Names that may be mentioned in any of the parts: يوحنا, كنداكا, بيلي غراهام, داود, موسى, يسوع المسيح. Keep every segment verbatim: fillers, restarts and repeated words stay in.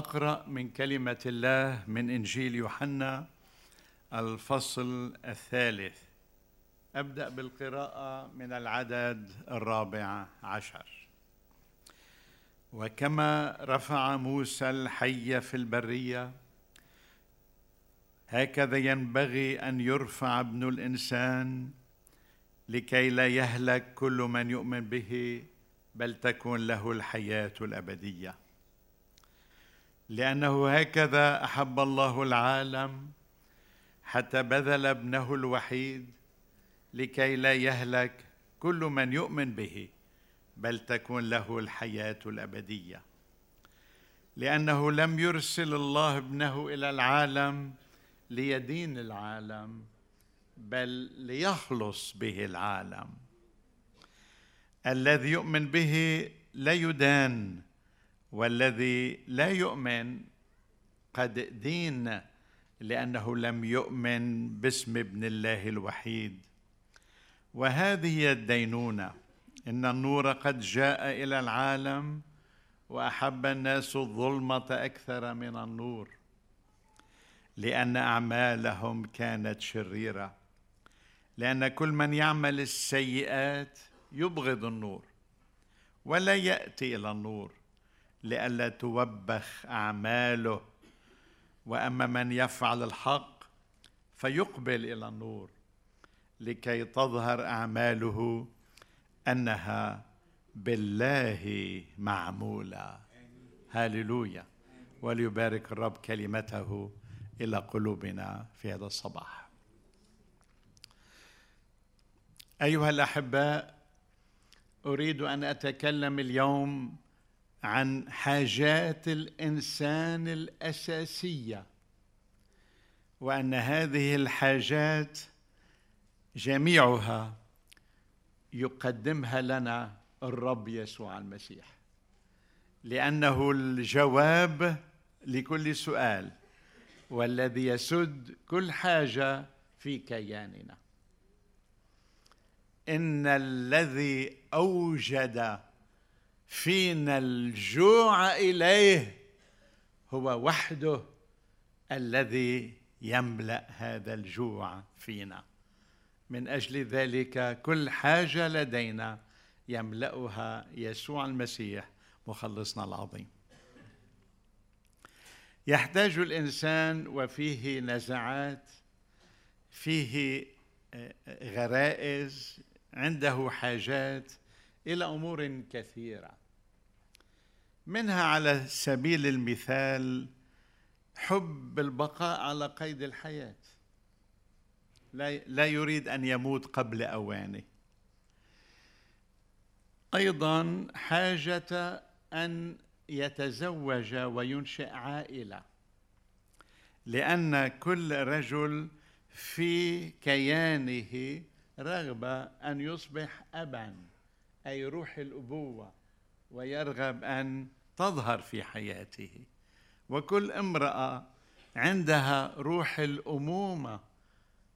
أقرأ من كلمة الله من إنجيل يوحنا الفصل الثالث. أبدأ بالقراءة من العدد الرابع عشر. وكما رفع موسى الحي في البرية، هكذا ينبغي أن يرفع ابن الإنسان، لكي لا يهلك كل من يؤمن به، بل تكون له الحياة الأبدية. لأنه هكذا أحب الله العالم، حتى بذل ابنه الوحيد، لكي لا يهلك كل من يؤمن به، بل تكون له الحياة الأبدية. لأنه لم يرسل الله ابنه إلى العالم ليدين العالم، بل ليخلص به العالم. الذي يؤمن به لا يدان، والذي لا يؤمن قد دين، لأنه لم يؤمن باسم ابن الله الوحيد. وهذه هي الدينونة، إن النور قد جاء إلى العالم، وأحب الناس الظلمة أكثر من النور، لأن أعمالهم كانت شريرة. لأن كل من يعمل السيئات يبغض النور ولا يأتي إلى النور، لئلا توبخ أعماله. وأما من يفعل الحق فيقبل إلى النور، لكي تظهر أعماله أنها بالله معمولة. هاليلويا، وليبارك الرب كلمته إلى قلوبنا في هذا الصباح. أيها الأحباء، أريد أن أتكلم اليوم عن حاجات الإنسان الأساسية، وأن هذه الحاجات جميعها يقدمها لنا الرب يسوع المسيح، لأنه الجواب لكل سؤال، والذي يسد كل حاجة في كياننا. إن الذي أوجد فينا الجوع إليه هو وحده الذي يملأ هذا الجوع فينا. من أجل ذلك كل حاجة لدينا يملأها يسوع المسيح مخلصنا العظيم. يحتاج الإنسان، وفيه نزعات، فيه غرائز، عنده حاجات إلى أمور كثيرة، منها على سبيل المثال حب البقاء على قيد الحياة، لا يريد أن يموت قبل أوانه. أيضا حاجة أن يتزوج وينشئ عائلة، لأن كل رجل في كيانه رغبة أن يصبح أباً، أي روح الأبوة، ويرغب أن تظهر في حياته. وكل امرأة عندها روح الأمومة،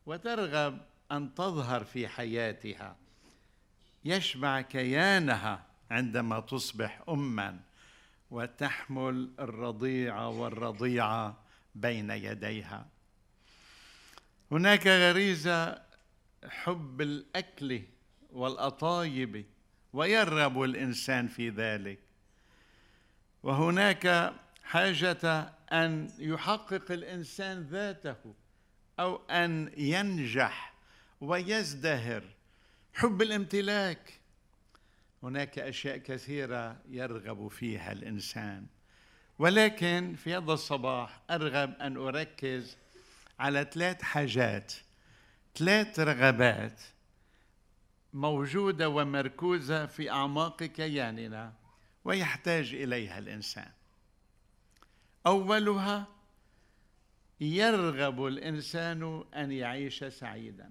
وترغب أن تظهر في حياتها. يشبع كيانها عندما تصبح أماً، وتحمل الرضيع والرضيعة بين يديها. هناك غريزة حب الأكل والأطايب، ويرغب الإنسان في ذلك. وهناك حاجة أن يحقق الإنسان ذاته، أو أن ينجح ويزدهر، حب الامتلاك. هناك أشياء كثيرة يرغب فيها الإنسان، ولكن في هذا الصباح أرغب أن أركز على ثلاث حاجات، ثلاث رغبات موجودة ومركوزة في أعماق كياننا ويحتاج إليها الإنسان. أولها، يرغب الإنسان أن يعيش سعيدا،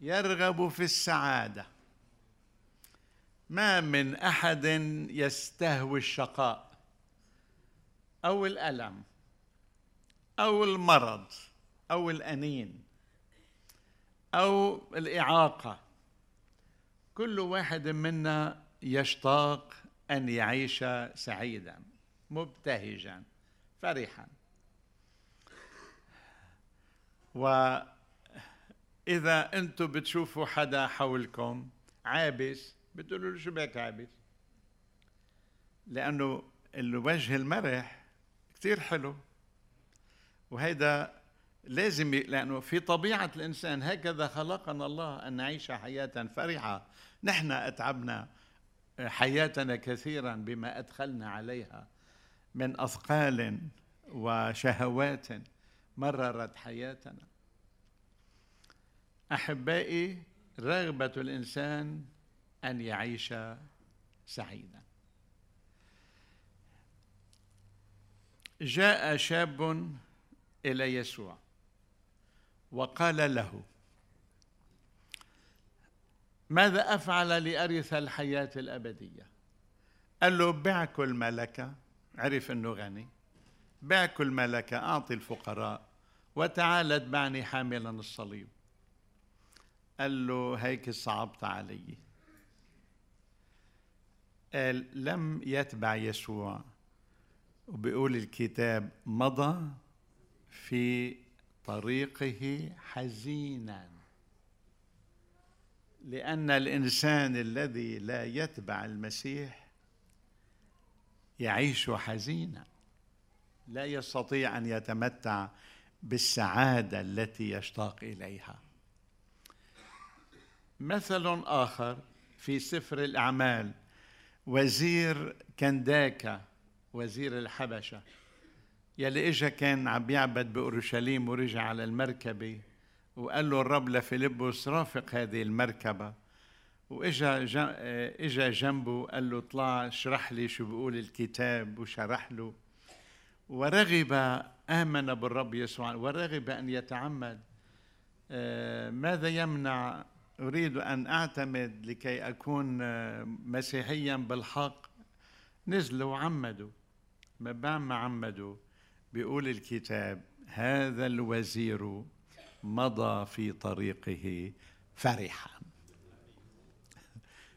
يرغب في السعادة. ما من أحد يستهوي الشقاء أو الألم أو المرض أو الأنين أو الإعاقة. كل واحد منا يشتاق أن يعيش سعيدا. مبتهجا فرحا. وإذا أنتم بتشوفوا حدا حولكم عابس بتقولوا له شو بك عابس، لأنه الوجه المرح كثير حلو، وهيدا لازم، لأنه في طبيعة الإنسان هكذا خلقنا الله أن نعيش حياة فرحة. نحن أتعبنا حياتنا كثيرا بما أدخلنا عليها من أثقال وشهوات مررت حياتنا. أحبائي، رغبة الإنسان أن يعيش سعيدا. جاء شاب إلى يسوع وقال له: ماذا أفعل لأرث الحياة الأبدية؟ قال له: بع كل ملكة، عرف أنه غني، بع كل ملكة أعطي الفقراء وتعال اتبعني حاملا الصليب. قال له: هيك صعبت علي. قال لم يتبع يسوع، وبيقول الكتاب مضى في طريقه حزينا، لأن الإنسان الذي لا يتبع المسيح يعيش حزينا، لا يستطيع أن يتمتع بالسعادة التي يشتاق إليها. مثل آخر في سفر الأعمال، وزير كنداكا، وزير الحبشة، يلي إجا كان عم يعبد بأورشليم ورجع على المركبة، وقال له الرب لفيلبس: رافق هذه المركبة. وإجا إجا جنبه قال له: اطلع اشرح لي شو بيقول الكتاب. وشرح له، ورغب، آمن بالرب يسوع ورغب أن يتعمد. ماذا يمنع؟ أريد أن أعتمد لكي أكون مسيحيا بالحق. نزلوا وعمدوا. ما بعد ما عمدوا بيقول الكتاب: هذا الوزير مضى في طريقه فرحا.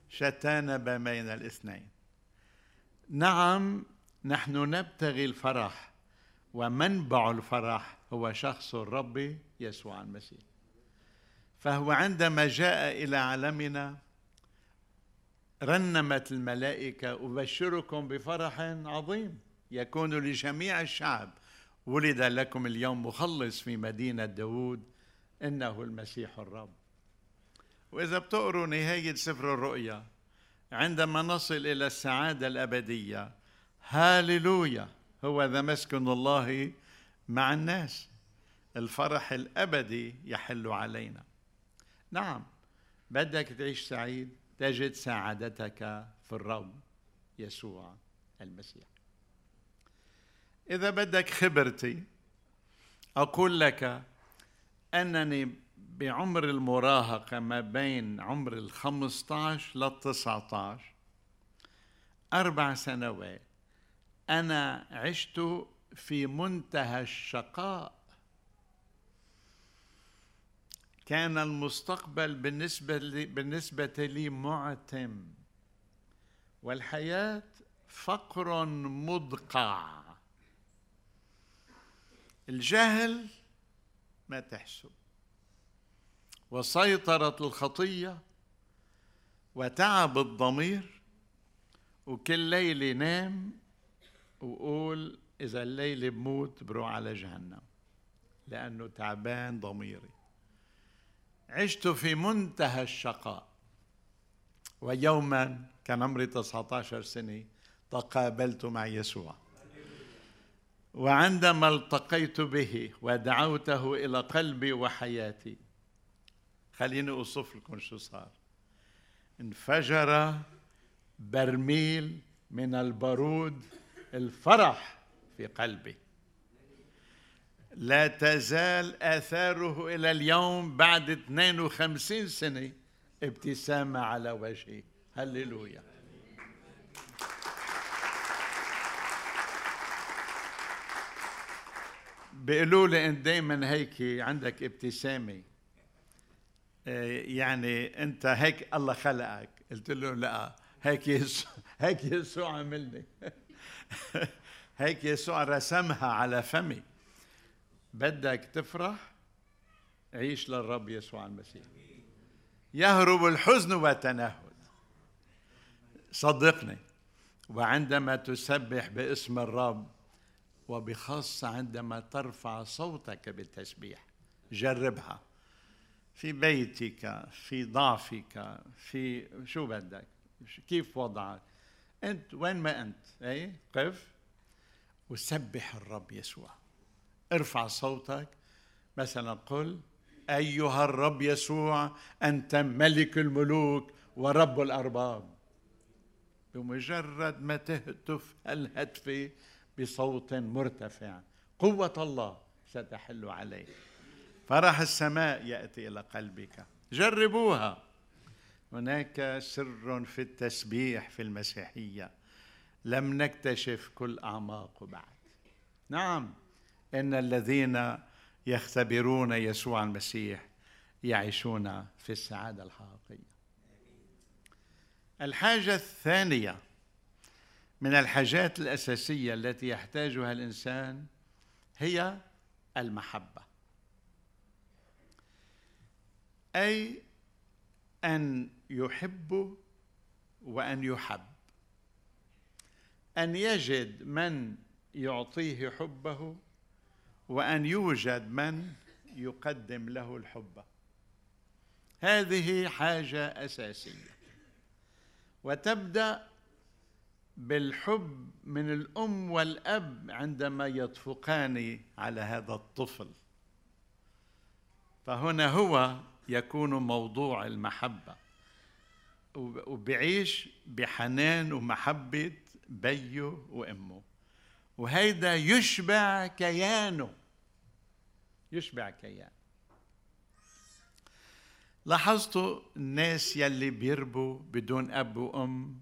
شتان بين الاثنين. نعم، نحن نبتغي الفرح، ومنبع الفرح هو شخص الرب يسوع المسيح. فهو عندما جاء إلى عالمنا رنمت الملائكة: أبشركم بفرح عظيم يكون لجميع الشعب، ولد لكم اليوم مخلص في مدينة داود، إنه المسيح الرب. وإذا بتقروا نهاية سفر الرؤيا، عندما نصل إلى السعادة الأبدية، هاليلويا، هو ذا مسكن الله مع الناس، الفرح الأبدي يحل علينا. نعم، بدك تعيش سعيد، تجد سعادتك في الرب يسوع المسيح. إذا بدك خبرتي، أقول لك أنني بعمر المراهقة ما بين عمر الخمسطعش للتسعطعش، أربع سنوات، أنا عشت في منتهى الشقاء. كان المستقبل بالنسبة لي, بالنسبة لي معتم، والحياة فقر مدقع. الجهل ما تحسب، وسيطرت الخطية وتعب الضمير، وكل ليلة نام وقول إذا الليلة بموت بروح على جهنم، لأنه تعبان ضميري. عشت في منتهى الشقاء. ويوما كان عمري تسعة عشر سنة تقابلت مع يسوع، وعندما التقيت به ودعوته إلى قلبي وحياتي، خليني أوصف لكم شو صار. انفجر برميل من البارود الفرح في قلبي، لا تزال آثاره إلى اليوم بعد اثنين وخمسين سنة ابتسامة على وجهي. هللويا. بيقولوا لي أنت دايما هيك عندك ابتسامة، يعني أنت هيك الله خلقك. قلت له: لا، هيك يسوع هيك يسوع عملني. هيك يسوع رسمها على فمي. بدك تفرح، عيش للرب يسوع المسيح. يهرب الحزن والتنهد، صدقني. وعندما تسبح باسم الرب، وبخاصة عندما ترفع صوتك بالتسبيح، جربها في بيتك، في ضعفك، في شو بدك، كيف وضعك أنت، وين ما أنت، أي قف وسبح الرب يسوع. ارفع صوتك، مثلا قل: أيها الرب يسوع، أنت ملك الملوك ورب الأرباب. بمجرد ما تهتف الهتف بصوت مرتفع، قوة الله ستحل عليك، فرح السماء يأتي إلى قلبك. جربوها. هناك سر في التسبيح في المسيحية لم نكتشف كل أعماقه بعد. نعم، إن الذين يختبرون يسوع المسيح يعيشون في السعادة الحقيقية. الحاجة الثانية من الحاجات الأساسية التي يحتاجها الإنسان هي المحبة، أي أن يحب وأن يحب، أن يجد من يعطيه حبه وأن يوجد من يقدم له الحب. هذه حاجة أساسية، وتبدأ بالحب من الأم والأب عندما يطفقان على هذا الطفل، فهنا هو يكون موضوع المحبة، وبيعيش بحنان ومحبة بيه وأمه، وهيدا يشبع كيانه، يشبع كيان. لاحظتوا الناس يلي بيربوا بدون أب وأم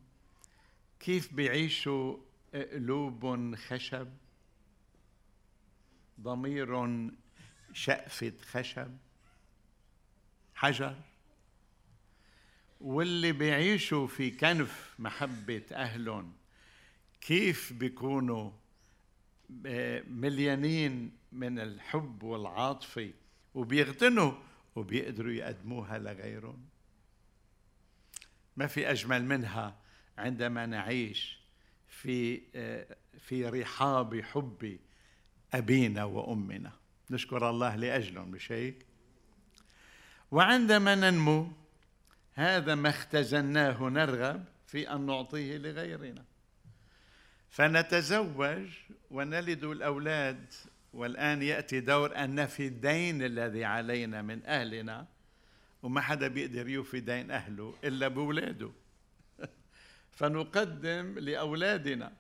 كيف بيعيشوا؟ قلوب خشب، ضمير شقفة خشب، حجر. واللي بيعيشوا في كنف محبة أهلهم كيف بيكونوا مليانين من الحب والعاطفة، وبيغتنوا وبيقدروا يقدموها لغيرهم. ما في أجمل منها عندما نعيش في في رحاب حب أبينا وأمنا، نشكر الله لأجلهم بشيء. وعندما ننمو، هذا ما اختزناه نرغب في أن نعطيه لغيرنا، فنتزوج ونلد الأولاد، والآن يأتي دور أن نفي الدين الذي علينا من أهلنا، وما حدا بيقدر يوفي دين أهله إلا بولاده. فنقدم لأولادنا،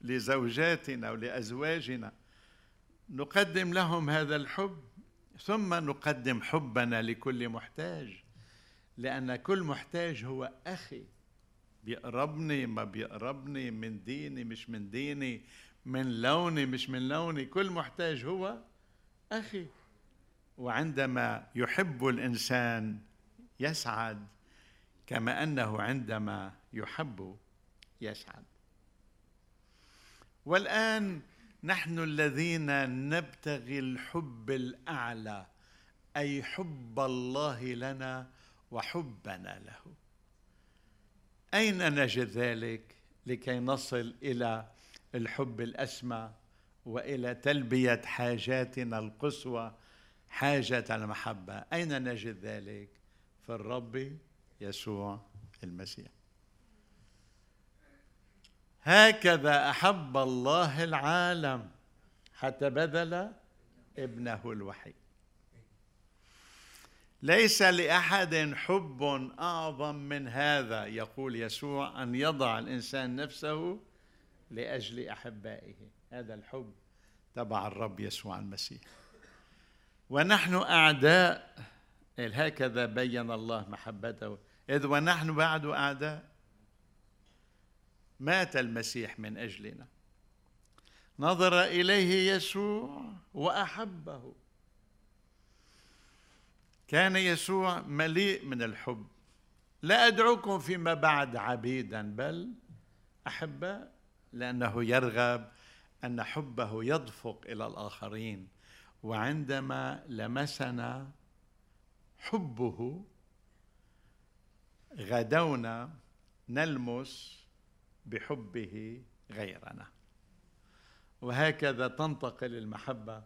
لزوجاتنا ولأزواجنا، نقدم لهم هذا الحب، ثم نقدم حبنا لكل محتاج، لأن كل محتاج هو أخي، بيقربني ما بيقربني، من ديني مش من ديني، من لوني مش من لوني، كل محتاج هو أخي. وعندما يحب الإنسان يسعد كما أنه عندما يحب يسعد. والآن نحن الذين نبتغي الحب الأعلى، أي حب الله لنا وحبنا له. أين نجد ذلك لكي نصل إلى الحب الأسمى وإلى تلبية حاجاتنا القصوى، حاجة المحبة؟ أين نجد ذلك؟ في الرب يسوع المسيح. هكذا أحب الله العالم حتى بذل ابنه الوحيد. ليس لأحد حب أعظم من هذا، يقول يسوع، أن يضع الإنسان نفسه لأجل أحبائه. هذا الحب تبع الرب يسوع المسيح. ونحن أعداء، هكذا بين الله محبته، إذ ونحن بعد أعداء مات المسيح من أجلنا. نظر إليه يسوع وأحبه. كان يسوع مليء من الحب. لا أدعوكم فيما بعد عبيدا، بل أحباء، لأنه يرغب أن حبه يدفق إلى الآخرين. وعندما لمسنا حبه غدونا نلمس بحبه غيرنا. وهكذا تنتقل المحبة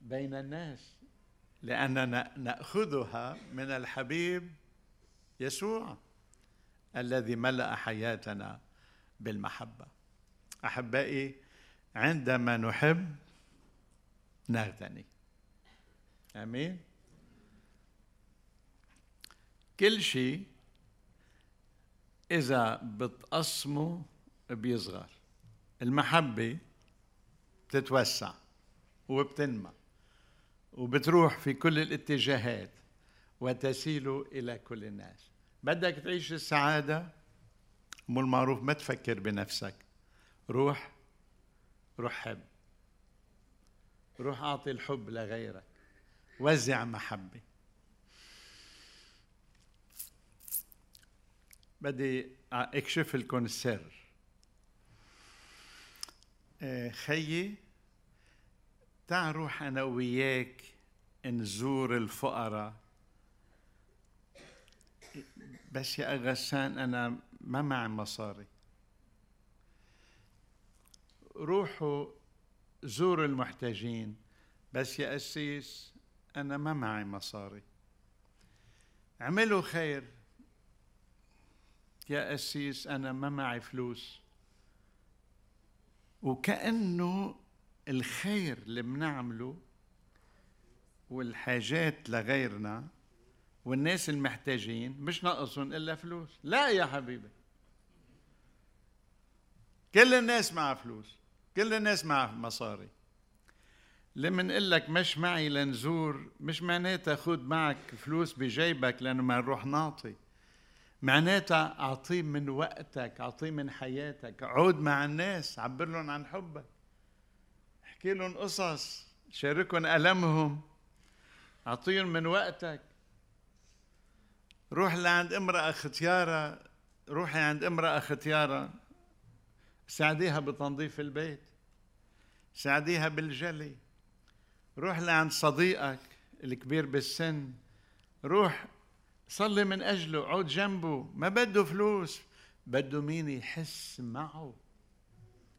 بين الناس، لأننا نأخذها من الحبيب يسوع الذي ملأ حياتنا بالمحبة. أحبائي، عندما نحب نغتني. آمين. كل شيء إذا بتقسمه بيصغر. المحبة بتتوسع وبتنمى وبتروح في كل الاتجاهات وتسيل إلى كل الناس. بدك تعيش السعادة، مو المعروف ما تفكر بنفسك، روح روح حب، روح أعطي الحب لغيرك، وزع محبة. بدي أكشف لكم السر. خيي، تعال روح أنا وياك نزور الفقراء. بس يا غسان أنا ما معي مصاري. روحوا زوروا المحتاجين. بس يا قسيس أنا ما معي مصاري. عملوا خير. يا قسيس أنا ما معي فلوس. وكأنه الخير اللي بنعمله والحاجات لغيرنا والناس المحتاجين مش ناقصهم إلا فلوس. لا يا حبيبي، كل الناس معها فلوس، كل الناس معها مصاري. لما نقول لك مش معي لنزور، مش معناتها خد معك فلوس بجيبك لأنه ما نروح نعطي. معناتها أعطيه من وقتك، أعطيه من حياتك، عود مع الناس، عبر لهم عن حبك، احكي لهم قصص، شاركهم ألمهم، أعطيهم من وقتك. روح لعند امرأة ختيارة، روحي عند امرأة ختيارة، ساعديها بتنظيف البيت، ساعديها بالجلي. روح لعند صديقك الكبير بالسن، روح صلي من أجله، عود جنبه، ما بده فلوس، بده مين يحس معه.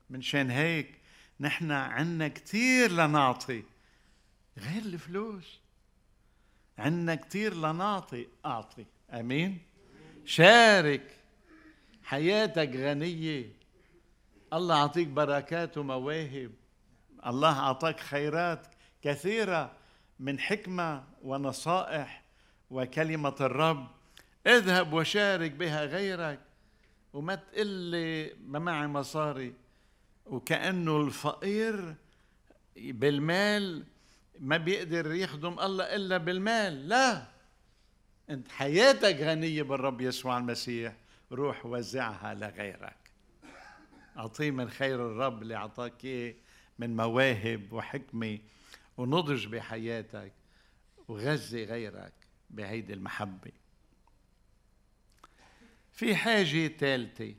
من شان هيك نحن عنا كتير لنعطي غير الفلوس، عنا كتير لنعطي. أعطي. أمين. شارك، حياتك غنية، الله أعطيك بركات ومواهب، الله أعطاك خيرات كثيرة من حكمة ونصائح وكلمة الرب، اذهب وشارك بها غيرك. وما تقل لي ما معي مصاري، وكأنه الفقير بالمال ما بيقدر يخدم الله إلا بالمال. لا، أنت حياتك غنية بالرب يسوع المسيح، روح وزعها لغيرك، أعطيه من خير الرب اللي أعطاك إيه من مواهب وحكمة ونضج بحياتك، وغذي غيرك بهيدي المحبة. في حاجة ثالثة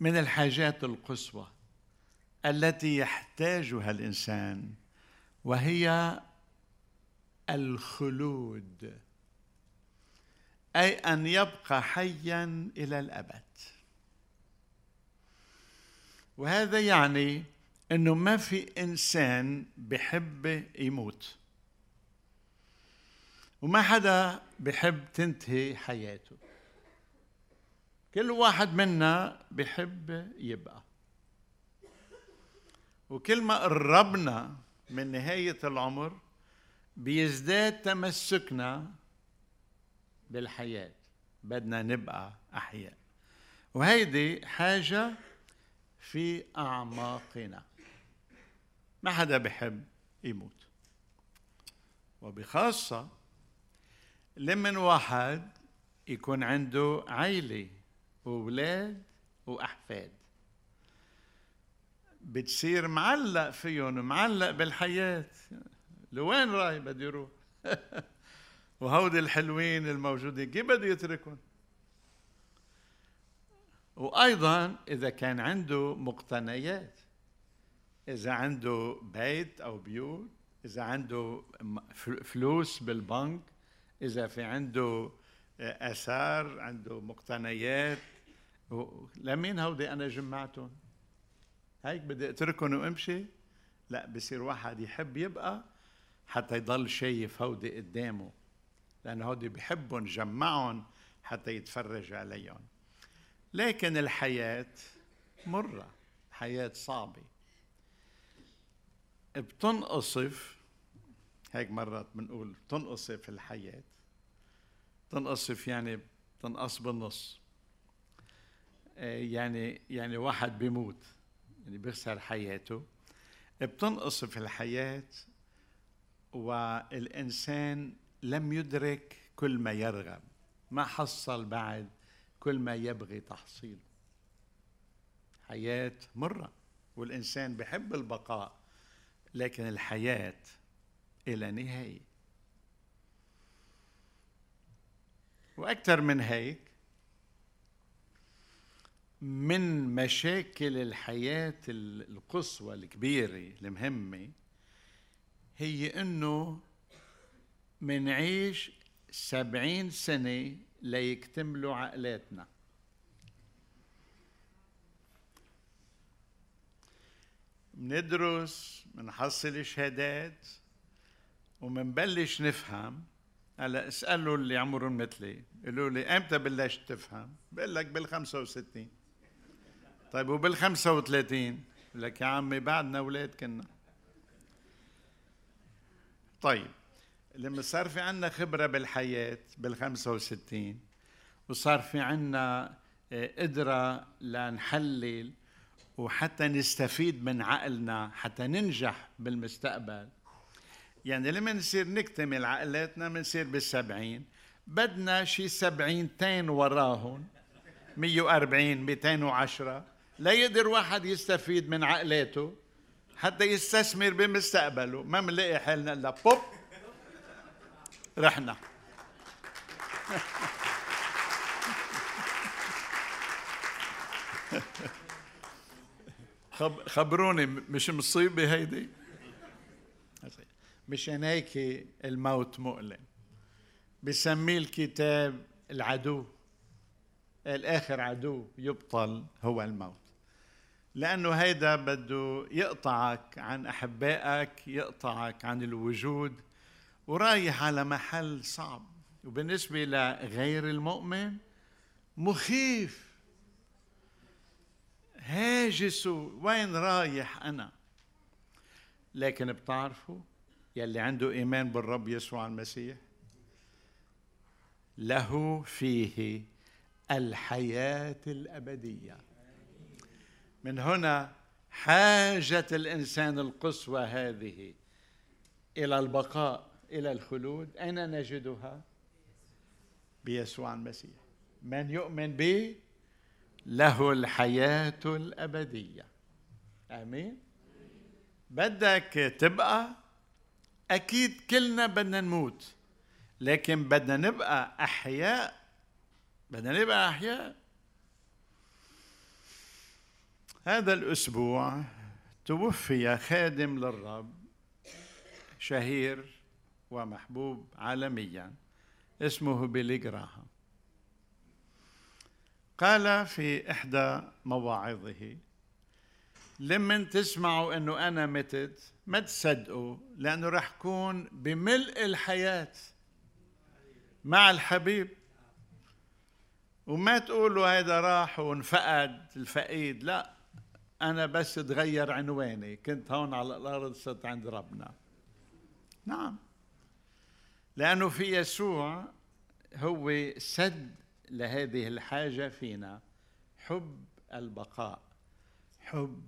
من الحاجات القصوى التي يحتاجها الإنسان، وهي الخلود، أي أن يبقى حياً إلى الأبد. وهذا يعني أنه ما في إنسان بحب يموت، وما حدا بحب تنتهي حياته. كل واحد منا بحب يبقى، وكل ما قربنا من نهاية العمر بيزداد تمسكنا بالحياة، بدنا نبقى أحياء. وهيدي حاجة في أعماقنا، ما حدا بحب يموت، وبخاصة لمن واحد يكون عنده عائلة وأولاد وأحفاد، بتصير معلق فيهم، معلق بالحياة، لوين راي بده يروح؟ وهودي الحلوين الموجودين كيف بده يتركهم؟ وأيضا إذا كان عنده مقتنيات، إذا عنده بيت أو بيوت، إذا عنده فلوس بالبنك، إذا في عنده آثار، عنده مقتنيات، لمين هودي أنا جمعتهم؟ هيك بدي أتركهم وأمشي؟ لا، بصير واحد يحب يبقى حتى يضل شايف هودي قدامه، لأن هودي بيحبهم جمعهم حتى يتفرج عليهم. لكن الحياة مرة، حياة صعبة بتنقصف، هيك مرات بنقول بتنقصف الحياة، بتنقصف يعني بتنقص بالنص، يعني يعني واحد بيموت يعني بيخسر حياته، بتنقصف الحياة والإنسان لم يدرك كل ما يرغب، ما حصل بعد كل ما يبغي تحصيله. حياة مرة، والإنسان بحب البقاء، لكن الحياة إلى نهاية. وأكثر من هيك، من مشاكل الحياة القصوى الكبيرة المهمة هي إنه منعيش سبعين سنة ليكتملوا عقلاتنا. مندرس، منحصل شهادات، ومنبلش نفهم. هلا اسألوا اللي عمرهم مثلي، قالوا لي امتى بلشت تفهم؟ بقول لك بال خمسة وستين. طيب وبال خمسة وثلاثين؟ بقول لك يا عمي بعدنا اولاد كنا. طيب لما صار في عندنا خبرة بالحياة بال خمسة وستين، وصار في عندنا قدرة لنحلل وحتى نستفيد من عقلنا حتى ننجح بالمستقبل، يعني لما نصير نكتمل عقلاتنا منصير بالسبعين، بدنا شي سبعينتين وراهن، مية وأربعين، مئتين وعشرة، لا يقدر واحد يستفيد من عقلاته حتى يستثمر بمستقبله. ما منلاقي حالنا إلا بوب رحنا. خبروني، مش مصيبة هيدي؟ مشان هيك الموت مؤلم، بسميه الكتاب العدو، الآخر عدو يبطل هو الموت، لأنه هيدا بده يقطعك عن أحبائك، يقطعك عن الوجود، ورايح على محل صعب، وبالنسبة لغير المؤمن مخيف. هاجسوا وين رايح أنا؟ لكن بتعرفوا يلي عنده إيمان بالرب يسوع المسيح له فيه الحياة الأبدية. من هنا حاجة الإنسان القصوى هذه إلى البقاء، إلى الخلود، أين نجدها؟ بيسوع المسيح. من يؤمن به له الحياة الأبدية. آمين. بدك تبقى؟ أكيد كلنا بدنا نموت، لكن بدنا نبقى أحياء، بدنا نبقى أحياء. هذا الأسبوع توفي خادم للرب شهير ومحبوب عالميا اسمه بيلي غراهام. قال في إحدى مواعظه: لمن تسمعوا أنه أنا متت ما تصدقوا، لأنه رح كون بملء الحياة مع الحبيب، وما تقولوا هيدا راح وانفقد الفقيد، لا، أنا بس تغير عنواني، كنت هون على الأرض صرت عند ربنا. نعم، لأنه في يسوع هو سد لهذه الحاجة فينا، حب البقاء، حب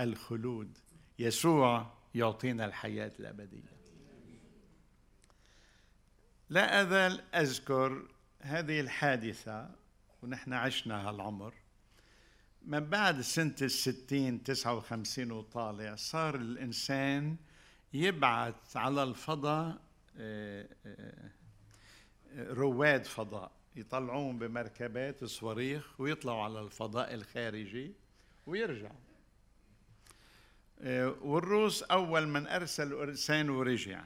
الخلود. يسوع يعطينا الحياة الأبدية. لا أزال أذكر هذه الحادثة ونحن عشنا هالعمر. من بعد سنة الستين، تسعة وخمسين وطالع، صار الإنسان يبعث على الفضاء رواد فضاء يطلعون بمركبات الصواريخ ويطلعوا على الفضاء الخارجي ويرجعوا. والروس أول من أرسل إرسال ورجع.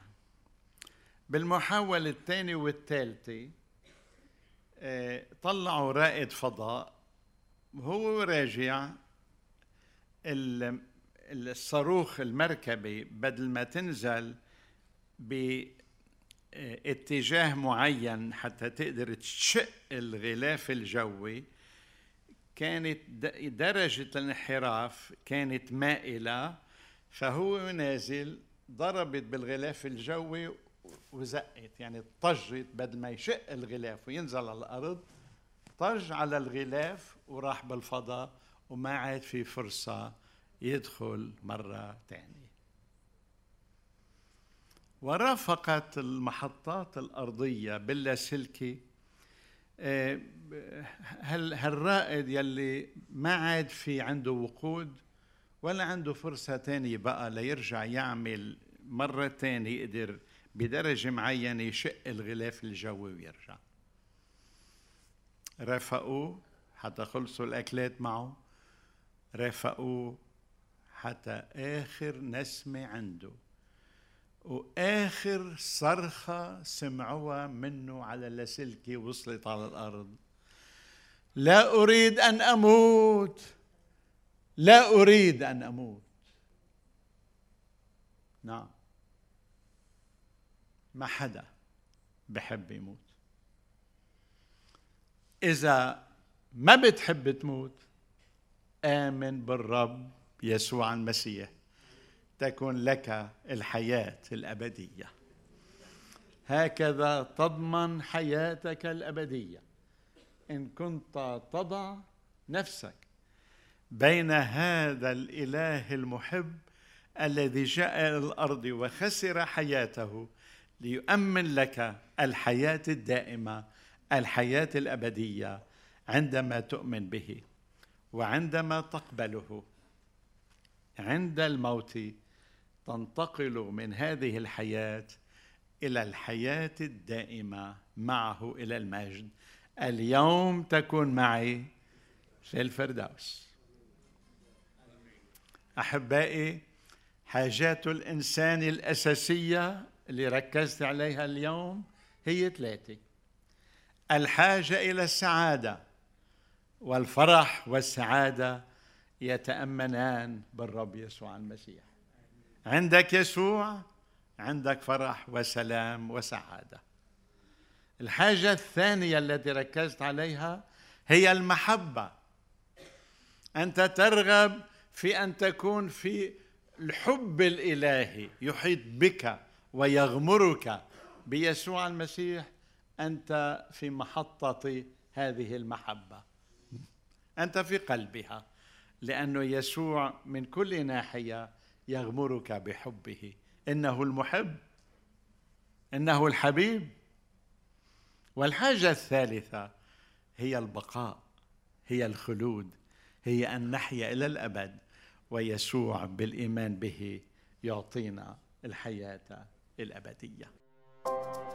بالمحاولة الثانية والثالثة طلعوا رائد فضاء وهو راجع، الصاروخ المركبة بدل ما تنزل باتجاه معين حتى تقدر تشق الغلاف الجوي، كانت درجة الانحراف كانت مائلة، فهو نازل ضربت بالغلاف الجوي وزقت، يعني طجت بدل ما يشق الغلاف وينزل على الأرض، طج على الغلاف وراح بالفضاء وما عاد في فرصة يدخل مرة تانية. ورافقت المحطات الأرضية باللاسلكي هالرائد يلي ما عاد في عنده وقود ولا عنده فرصة تانية بقى ليرجع يعمل مرة تانية، يقدر بدرجة معينة يشق الغلاف الجوي ويرجع. رافقوه حتى خلصوا الأكلات معه، رافقوه حتى آخر نسمة عنده وآخر صرخة سمعوها منه على اللاسلكي وصلت على الأرض: لا أريد أن أموت، لا أريد أن أموت. نعم، ما حدا بحب يموت. إذا ما بتحب تموت آمن بالرب يسوع المسيح تكون لك الحياة الأبدية. هكذا تضمن حياتك الأبدية إن كنت تضع نفسك بين هذا الإله المحب الذي جاء إلى الأرض وخسر حياته ليؤمن لك الحياة الدائمة، الحياة الأبدية، عندما تؤمن به وعندما تقبله. عند الموت تنتقل من هذه الحياة إلى الحياة الدائمة معه إلى المجد. اليوم تكون معي في الفردوس. أحبائي، حاجات الإنسان الأساسية اللي ركزت عليها اليوم هي ثلاثة: الحاجة إلى السعادة، والفرح والسعادة يتأمنان بالرب يسوع المسيح. عندك يسوع عندك فرح وسلام وسعادة. الحاجة الثانية التي ركزت عليها هي المحبة. أنت ترغب في أن تكون في الحب الإلهي يحيط بك ويغمرك بيسوع المسيح. أنت في محطة هذه المحبة، أنت في قلبها، لأنه يسوع من كل ناحية يغمرك بحبه. إنه المحب، إنه الحبيب. والحاجة الثالثة هي البقاء، هي الخلود، هي أن نحيا إلى الأبد، ويسوع بالإيمان به يعطينا الحياة الأبدية.